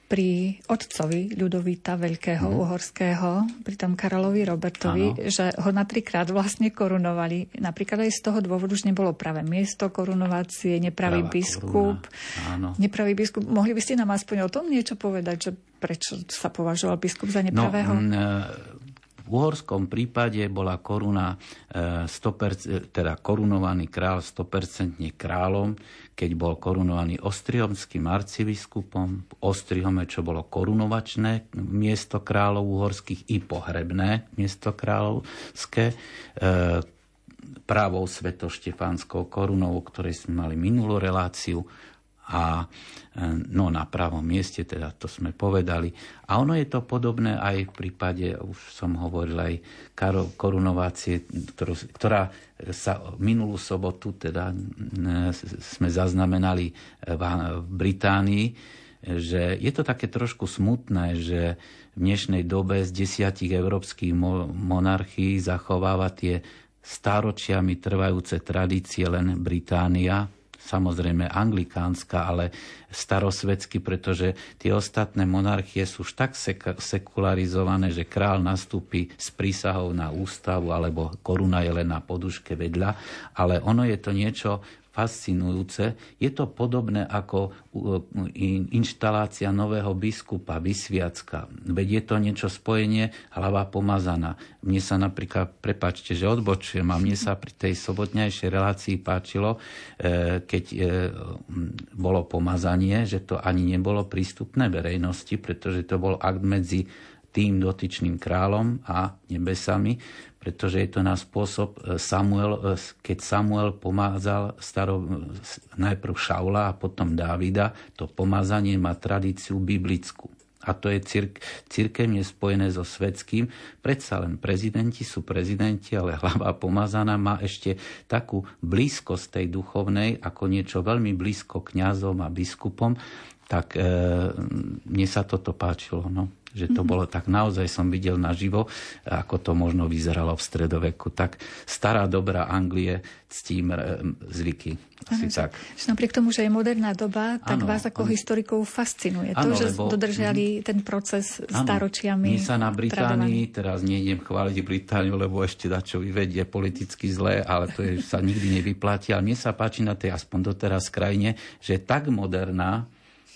pri otcovi Ľudovíta Veľkého mm. uhorského, pri tom Karolovi Robertovi, ano. Že ho na trikrát vlastne korunovali. Napríklad aj z toho dôvodu, že nebolo práve miesto korunovacie, nepravý Pravá biskup. Nepravý biskup. Mohli by ste nám aspoň o tom niečo povedať, že prečo sa považoval biskup za nepravého? No, m- V uhorskom prípade bola koruna sto percent, teda korunovaný král sto percent kráľom, keď bol korunovaný ostrihomským arcibiskupom. Ostrihome, čo bolo korunovačné miesto kráľov uhorských i pohrebné miesto kráľovské, právou svetoštefánskou korunou, o ktorej sme mali minulú reláciu, a no, na pravom mieste, teda to sme povedali. A ono je to podobné aj v prípade, už som hovoril aj korunovácie, ktorú, ktorá sa minulú sobotu, teda sme zaznamenali v Británii, že je to také trošku smutné, že v dnešnej dobe z desiatich európskych monarchií zachováva tie stáročiami trvajúce tradície len Británia, samozrejme anglikánska, ale starosvetsky, pretože tie ostatné monarchie sú už tak sekularizované, že král nastúpi s prísahou na ústavu, alebo koruna je len na poduške vedľa, ale ono je to niečo fascinujúce. Je to podobné ako inštalácia nového biskupa, Vysviacka. Veď je to niečo spojenie, hlava pomazaná. Mne sa napríklad, prepáčte, že odbočujem, a mne sa pri tej sobotnejšej relácii páčilo, keď bolo pomazanie, že to ani nebolo prístupné verejnosti, pretože to bol akt medzi tým dotyčným kráľom a nebesami, pretože je to na spôsob Samuel, keď Samuel pomázal staro, najprv Šaula a potom Dávida, to pomazanie má tradíciu biblickú. A to je cir- cirkevne spojené so svetským. Predsa len prezidenti sú prezidenti, ale hlava pomazaná má ešte takú blízkosť tej duchovnej, ako niečo veľmi blízko kňazom a biskupom, tak e, mne sa toto páčilo, no. Že to bolo tak, naozaj som videl naživo, ako to možno vyzeralo v stredoveku. Tak stará dobrá Anglie s tým zvyky. Asi ano, tak. Napriek tomu, že je moderná doba, tak ano, vás ako on... historikov fascinuje. Ano, to, že lebo... dodržali ten proces staročiami. My sa na Británii, teraz nejdem chváliť Britániu, lebo ešte dačo vyvedie politicky zlé, ale to je, sa nikdy nevyplatí. Ale mne sa páči na tej aspoň doteraz krajine, že je tak moderná,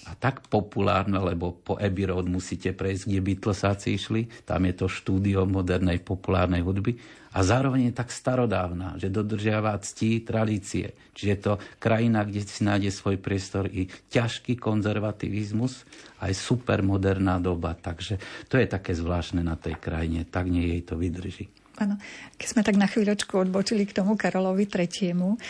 a tak populárne, lebo po Abbey Road musíte prejsť, kde Beatlesáci išli. Tam je to štúdio modernej populárnej hudby. A zároveň je tak starodávna, že dodržiava ctí tradície. Čiže je to krajina, kde si nájde svoj priestor i ťažký konzervativizmus, aj supermoderná doba. Takže to je také zvláštne na tej krajine. Tak nie jej to vydrží. Áno. Keď sme tak na chvíľočku odbočili k tomu Karolovi tretiemu,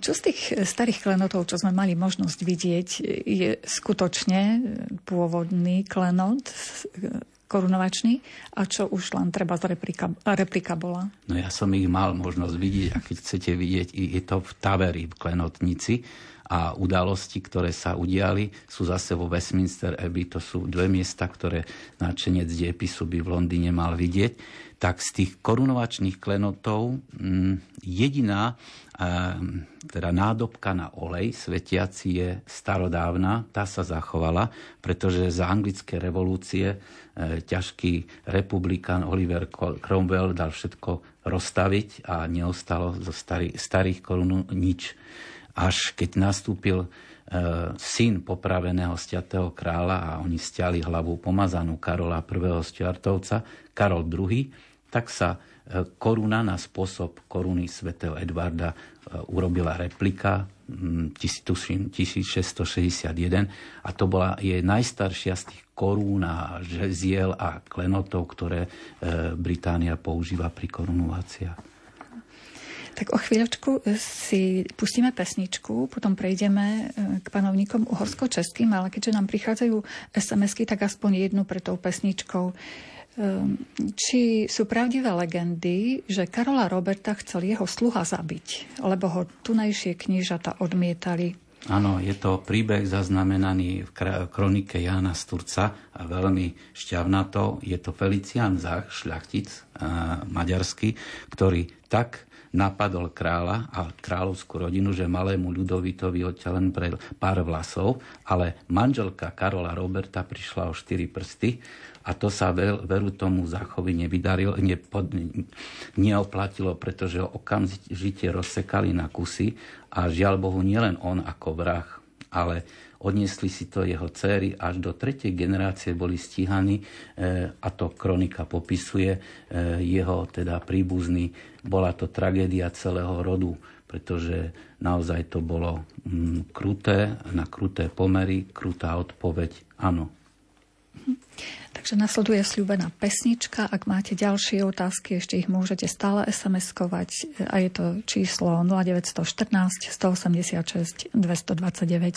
čo z tých starých klenotov, čo sme mali možnosť vidieť, je skutočne pôvodný klenot korunovačný a čo už len treba z replika, replika bola? No ja som ich mal možnosť vidieť a keď chcete vidieť, je to v Taveri, v klenotnici a udalosti, ktoré sa udiali, sú zase vo Westminster Abbey, to sú dve miesta, ktoré nadšenec diepisu by v Londýne mal vidieť. Tak z tých korunovačných klenotov jediná teda nádobka na olej svetiaci je starodávna, tá sa zachovala, pretože za anglické revolúcie ťažký republikán Oliver Cromwell dal všetko rozstaviť a neostalo zo starých korun nič. Až keď nastúpil syn popraveného sťatého kráľa a oni stiali hlavu pomazanú Karola I. Stuartovca, Karol druhý, tak sa koruna na spôsob koruny svätého Edvarda urobila replika tisícšesťstošesťdesiatjeden a to bola jej najstaršia z tých korún a žeziel a klenotov, ktoré Británia používa pri korunováciách. Tak o chvíľočku si pustíme pesničku, potom prejdeme k panovníkom uhorsko-českým, ale keďže nám prichádzajú es em esky, tak aspoň jednu pre tou pesničkou. Či sú pravdivé legendy, že Karola Roberta chcel jeho sluha zabiť, lebo ho tunajšie knížata odmietali? Áno, je to príbeh zaznamenaný v kronike Jána z Turca a veľmi šťavnato. Je to Felicián Zach, šľachtic maďarský, ktorý tak napadol kráľa a kráľovskú rodinu, že malému Ľudovitovi odtiaľ len pre pár vlasov, ale manželka Karola Roberta prišla o štyri prsty. A to sa ver, veru tomu Zachovi nevydarilo, nepod, neoplatilo, pretože ho okamžite rozsekali na kusy a žiaľ Bohu nielen on ako vrah, ale odniesli si to jeho dcery, až do tretej generácie boli stíhaní e, a to kronika popisuje e, jeho teda príbuzný. Bola to tragédia celého rodu, pretože naozaj to bolo m, kruté, na kruté pomery, krutá odpoveď, áno. Takže nasleduje sľúbená pesnička. Ak máte ďalšie otázky, ešte ich môžete stále es em eskovať a je to číslo nula deväť jedna štyri, jeden osem šesť, dva dva deväť.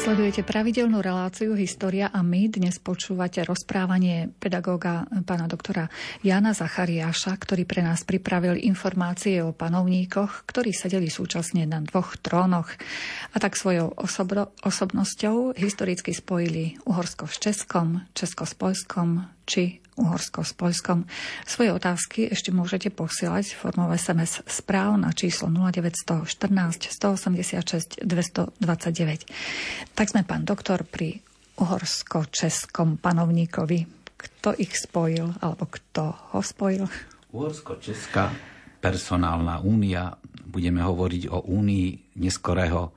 Sledujete pravidelnú reláciu História a my dnes počúvate rozprávanie pedagóga pána doktora Jána Zachariáša, ktorý pre nás pripravil informácie o panovníkoch, ktorí sedeli súčasne na dvoch trónoch a tak svojou osobro, osobnosťou historicky spojili Uhorsko s Českom, Česko s Poľskom či Uhorsko s Poľskom. Svoje otázky ešte môžete posielať formou es em es správ na číslo nula deväť jedna štyri, jeden osem šesť, dva dva deväť. Tak sme, pán doktor, pri uhorsko-českom panovníkovi. Kto ich spojil, alebo kto ho spojil? Uhorsko-česká personálna únia. Budeme hovoriť o únii neskorého e,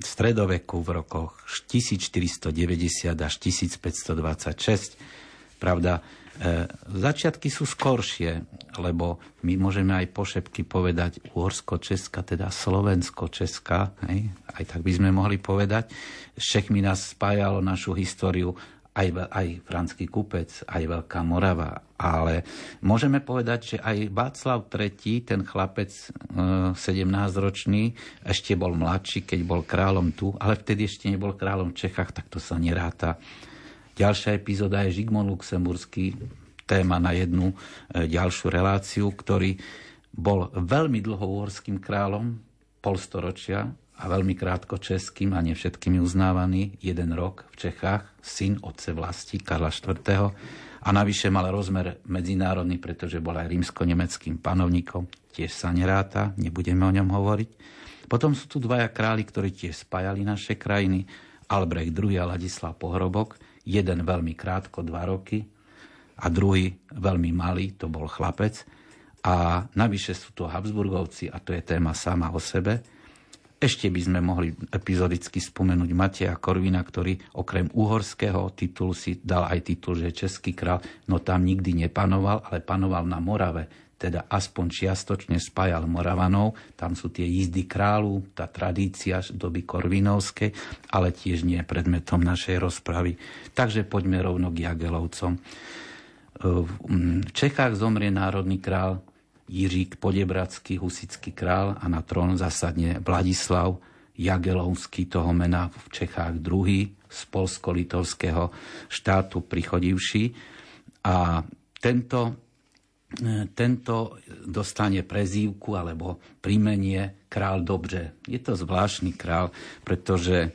stredoveku v rokoch tisícštyristodeväťdesiat až tisícpäťstodvadsaťšesť. Pravda, e, začiatky sú skoršie, lebo my môžeme aj pošepky povedať Uhorsko-Česká, teda Slovensko-Česká, hej? Aj tak by sme mohli povedať. S Čechmi nás spájalo našu históriu aj, aj Franský Kupec, aj Veľká Morava, ale môžeme povedať, že aj Václav tretí, ten chlapec e, sedemnásťročný, ešte bol mladší, keď bol kráľom tu, ale vtedy ešte nebol kráľom v Čechách, tak to sa neráta. Ďalšia epizóda je Žigmund Luxemburský, téma na jednu e, ďalšiu reláciu, ktorý bol veľmi dlho uhorským kráľom, polstoročia, a veľmi krátko českým a ne všetkými uznávaný, jeden rok v Čechách, syn otce vlasti Karla štvrtého. A navyše mal rozmer medzinárodný, pretože bol aj rímsko-nemeckým panovníkom, tiež sa neráta, nebudeme o ňom hovoriť. Potom sú tu dvaja králi, ktorí tiež spájali naše krajiny, Albrecht druhý a Ladislav Pohrobok. Jeden veľmi krátko, dva roky, a druhý veľmi malý, to bol chlapec. A navyše sú to Habsburgovci, a to je téma sama o sebe. Ešte by sme mohli epizodicky spomenúť Mateja Korvina, ktorý okrem uhorského titulu si dal aj titul, že český král, no tam nikdy nepanoval, ale panoval na Morave. Teda aspoň čiastočne spájal Moravanov, tam sú tie jízdy kráľu, tá tradícia doby korvinovskej, ale tiež nie je predmetom našej rozpravy. Takže poďme rovno k Jagelovcom. V Čechách zomrie národný král Jiřík Poděbradský, husický král, a na trón zasadne Vladislav Jagelovský, toho mena v Čechách druhý, z polsko-litovského štátu prichodivší. A tento Tento dostane prezývku alebo príjmenie Král Dobře. Je to zvláštny král, pretože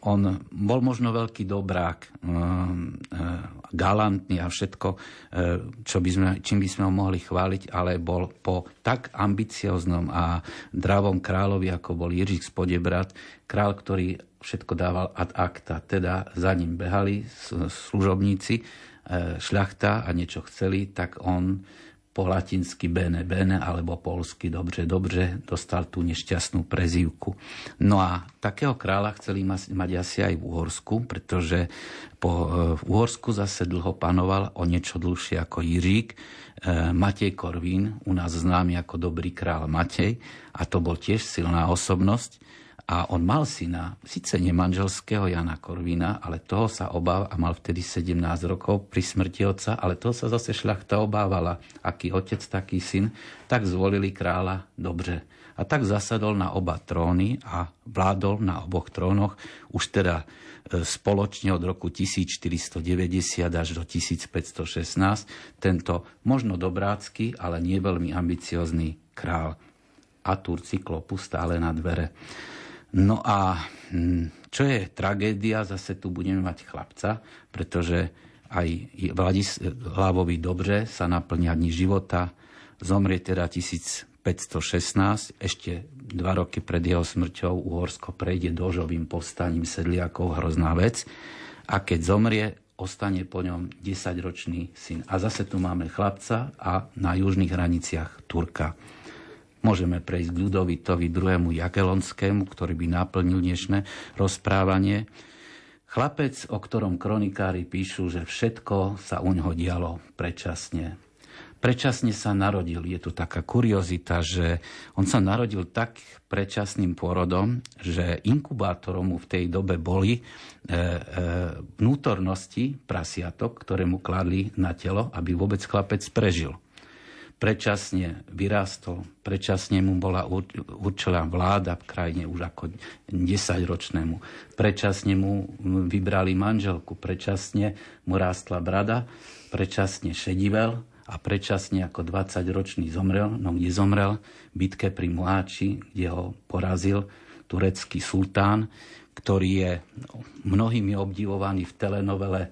on bol možno veľký dobrák, galantný a všetko, čo by sme, čím by sme ho mohli chváliť, ale bol po tak ambicioznom a dravom kráľovi, ako bol Jiřík z Poděbrad, král, ktorý všetko dával ad acta, teda za ním behali služobníci, šľachta a niečo chceli, tak on po latinsky bene bene alebo polsky dobře dobře dostal tú nešťastnú prezývku. No a takého kráľa chceli mať asi aj v Uhorsku, pretože po, v Uhorsku zase dlho panoval o niečo dlhšie ako Jiřík Matej Korvín, u nás známy ako dobrý král Matej, a to bol tiež silná osobnosť. A on mal syna, síce nemanželského, Jana Korvina, ale toho sa obával, a mal vtedy sedemnásť rokov pri smrti otca, ale toho sa zase šľachta obávala. Aký otec, taký syn, tak zvolili kráľa Dobře. A tak zasadol na oba tróny a vládol na oboch trónoch už teda spoločne od roku tisícštyristodeväťdesiat až do tisícpäťstošestnásť. Tento možno dobrácky, ale nie veľmi ambiciozný král. A Turci klopu stále na dvere. No a čo je tragédia, zase tu budeme mať chlapca, pretože aj Vladislavovi Dobře sa naplňa dni života, zomrie teda tisícpäťstošestnásť, ešte dva roky pred jeho smrťou Uhorsko prejde dožovým povstaním sedliakov, hrozná vec, a keď zomrie, ostane po ňom desaťročný syn. A zase tu máme chlapca a na južných hraniciach Turka. Môžeme prejsť k Ľudovitovi druhému Jagelonskému, ktorý by naplnil dnešné rozprávanie. Chlapec, o ktorom kronikári píšu, že všetko sa uňho dialo predčasne. Predčasne sa narodil. Je tu taká kuriozita, že on sa narodil tak predčasným pôrodom, že inkubátorom mu v tej dobe boli e, e, vnútornosti prasiatok, ktoré mu kladli na telo, aby vôbec chlapec prežil. predčasne vyrástol, predčasne mu bola určená vláda v krajine už ako desaťročnému, predčasne mu vybrali manželku, predčasne mu rástla brada, predčasne šedivel a predčasne ako dvadsaťročný zomrel, no kde zomrel? V bitke pri Mláči, kde ho porazil turecký sultán, ktorý je mnohými obdivovaný v telenovele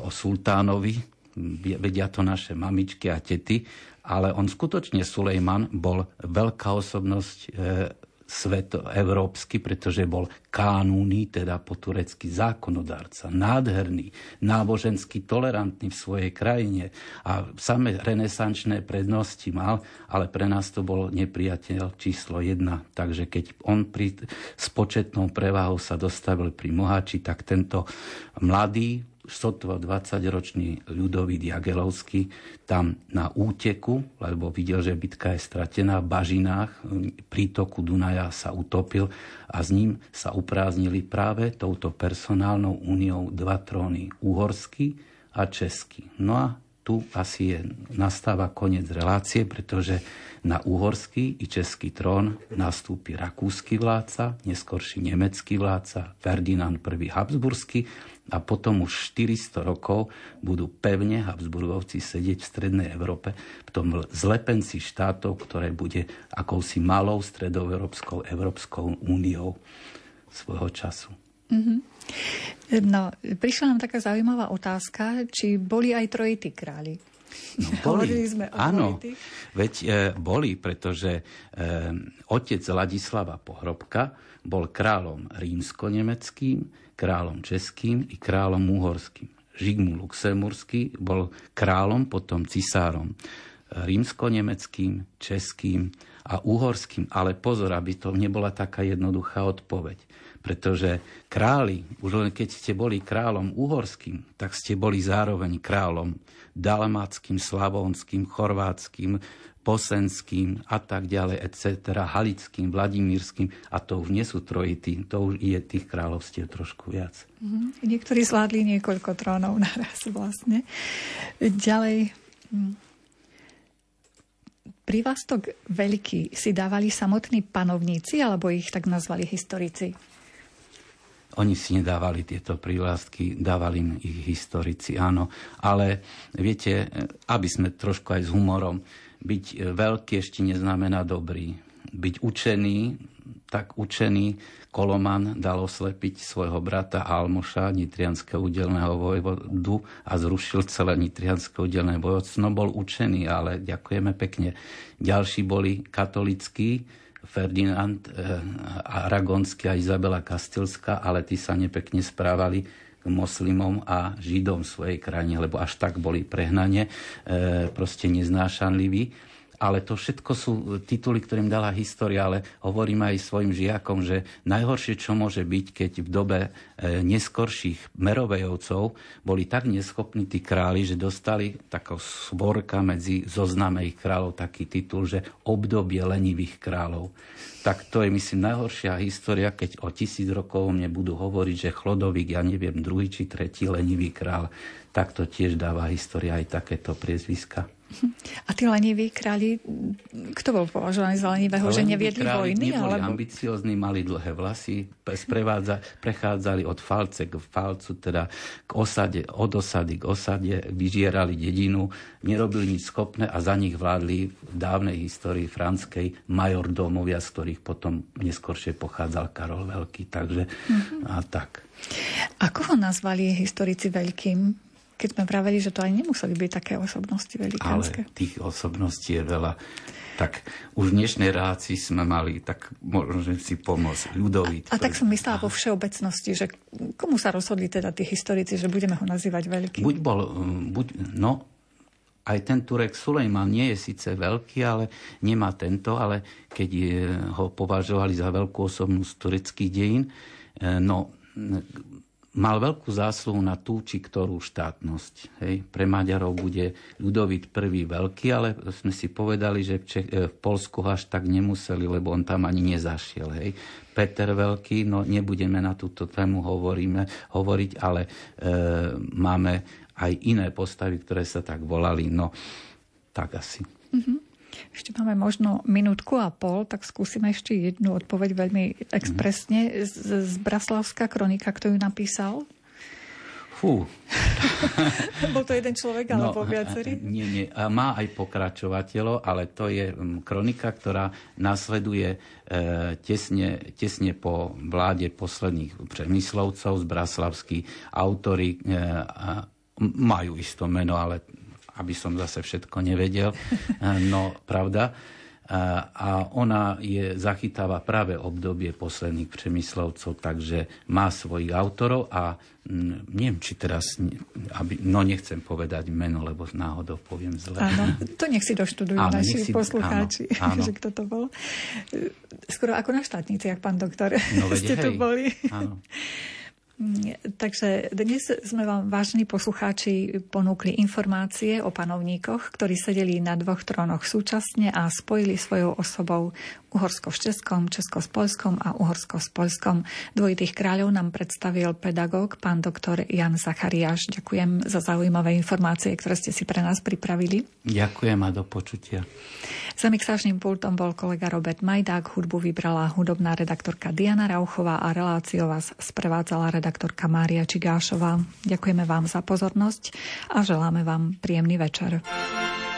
o sultánovi, vedia to naše mamičky a tety, ale on skutočne, Sulejman, bol veľká osobnosť e, svetoeurópsky, pretože bol kanúny, teda po turecký zákonodárca, nádherný, nábožensky tolerantný v svojej krajine a same renesančné prednosti mal, ale pre nás to bol nepriateľ číslo jedna. Takže keď on pri, s početnou prevahou sa dostavil pri Mohači, tak tento mladý, sotva dvadsaťročný Ľudovít Jagelovský tam na úteku, lebo videl, že bitka je stratená, v bažinách prítoku Dunaja sa utopil a s ním sa uprázdnili práve touto personálnou úniou dva tróny, uhorský a český. No a tu asi je, nastáva koniec relácie, pretože na uhorský i český trón nastúpi rakúsky vládca, neskorší nemecký vládca Ferdinand Prvý Habsburský, a potom už štyristo rokov budú pevne Habsburgovci sedieť v Strednej Európe, v tom zlepenci štátov, ktoré bude akousi malou stredoeurópskou Európskou úniou svojho času. Mm-hmm. No, prišla nám taká zaujímavá otázka, či boli aj trojití králi. No, boli, áno, veď e, boli, pretože e, otec Ladislava Pohrobka bol kráľom rímsko-nemeckým, kráľom českým i kráľom uhorským. Žigmund Luxemburský bol kráľom, potom cisárom rímsko-nemeckým, českým a uhorským. Ale pozor, aby to nebola taká jednoduchá odpoveď. Pretože králi, už len keď ste boli kráľom uhorským, tak ste boli zároveň kráľom dalmáckým, slavónským, chorvátským, bosenským a tak ďalej, et cetera, halickým, vladimírským, a to už nie sú trojití, to už je tých kráľovstiev trošku viac. Mm-hmm. Niektorí zvládli niekoľko trónov naraz vlastne. Ďalej, prívlastok veľký si dávali samotní panovníci, alebo ich tak nazvali historici? Oni si nedávali tieto prívlastky, dávali im ich historici, áno. Ale viete, aby sme trošku aj s humorom, byť veľký ešte neznamená dobrý. Byť učený, tak učený Koloman dal oslepiť svojho brata Almoša, nitrianskeho údelného vojvodu, a zrušil celé nitrianske údelné vojvodstvo. No, bol učený, ale ďakujeme pekne. Ďalší boli katolíckí, Ferdinand e, Aragonský a Izabela Kastilská, ale tí sa nepekne správali k moslimom a židom svojej krajine, lebo až tak boli prehnane, e, proste neznášanliví. Ale to všetko sú tituly, ktorým dala história, ale hovorím aj svojim žiakom, že najhoršie, čo môže byť, keď v dobe neskorších Merovejovcov boli tak neschopní tí králi, že dostali taká svorka medzi zozname ich kráľov, taký titul, že obdobie lenivých kráľov. Tak to je, myslím, najhoršia história, keď o tisíc rokov mne budú hovoriť, že Chlodovik, ja neviem, druhý či tretí lenivý kráľ. Tak to tiež dáva história aj takéto priezviska. A tí leniví králi, kto bol považovaný za lenivého, že neviedli vojny? Neboli alebo... ambiciozní, mali dlhé vlasy, prechádzali od falce k falcu, teda k osade, od osady k osade, vyžierali dedinu, nerobili nič schopné a za nich vládli v dávnej histórii franskej majordómovia, z ktorých potom neskôršie pochádzal Karol Veľký. Takže mm-hmm. a tak. Ako ho nazvali historici veľkým? Keď sme pravili, že to aj nemuseli byť také osobnosti velikánske. Ale tých osobností je veľa. Tak už v dnešnej relácii sme mali, tak môžem si pomôcť, Ľudovít. A, a tak som myslela po všeobecnosti, že komu sa rozhodli teda tí historici, že budeme ho nazývať veľkým? Buď bol, buď, no, aj ten Turek Sulejman nie je síce veľký, ale nemá tento, ale keď je, ho považovali za veľkú osobnosť tureckých dejín, no... mal veľkú zásluhu na tú či ktorú štátnosť. Hej. Pre Maďarov bude Ľudovít prvý veľký, ale sme si povedali, že v, Čech- v Polsku až tak nemuseli, lebo on tam ani nezašiel. Hej. Peter Veľký, no nebudeme na túto tému hovoríme, hovoriť, ale e, máme aj iné postavy, ktoré sa tak volali. No, tak asi. Mm-hmm. Ešte máme možno minútku a pol, tak skúsime ešte jednu odpoveď veľmi expresne z, z Braslavská kronika, kto ju napísal. Fú. Bol to jeden človek, alebo no, viacerí? Nie, nie. Má aj pokračovateľov, ale to je kronika, ktorá nasleduje tesne, tesne po vláde posledných Přemyslovcov. Z Braslavskí autori majú isto meno, ale aby som zase všetko nevedel. No, pravda. A ona je, zachytáva práve obdobie posledných Přemyslovcov, takže má svojich autorov a m, neviem, či teraz, aby, no nechcem povedať meno, lebo náhodou poviem zle. Áno, to nech si doštudujú áno, naši si, poslucháči, áno, áno. Že kto to bol. Skoro ako na štátnici, jak pán doktor, no vede, ste tu hej, boli. Áno. Takže dnes sme vám, vážni poslucháči, ponúkli informácie o panovníkoch, ktorí sedeli na dvoch trónoch súčasne a spojili svojou osobou Uhorsko s Českom, Česko s Poľskom a Uhorsko s Poľskom. Dvojitých kráľov nám predstavil pedagóg, pán doktor Jan Zachariáš. Ďakujem za zaujímavé informácie, ktoré ste si pre nás pripravili. Ďakujem a do počutia. Za mixážnym pultom bol kolega Robert Majdák, hudbu vybrala hudobná redaktorka Diana Rauchová a reláciu vás sprevádzala redaktorka redaktorka Mária Čigášová. Ďakujeme vám za pozornosť a želáme vám príjemný večer.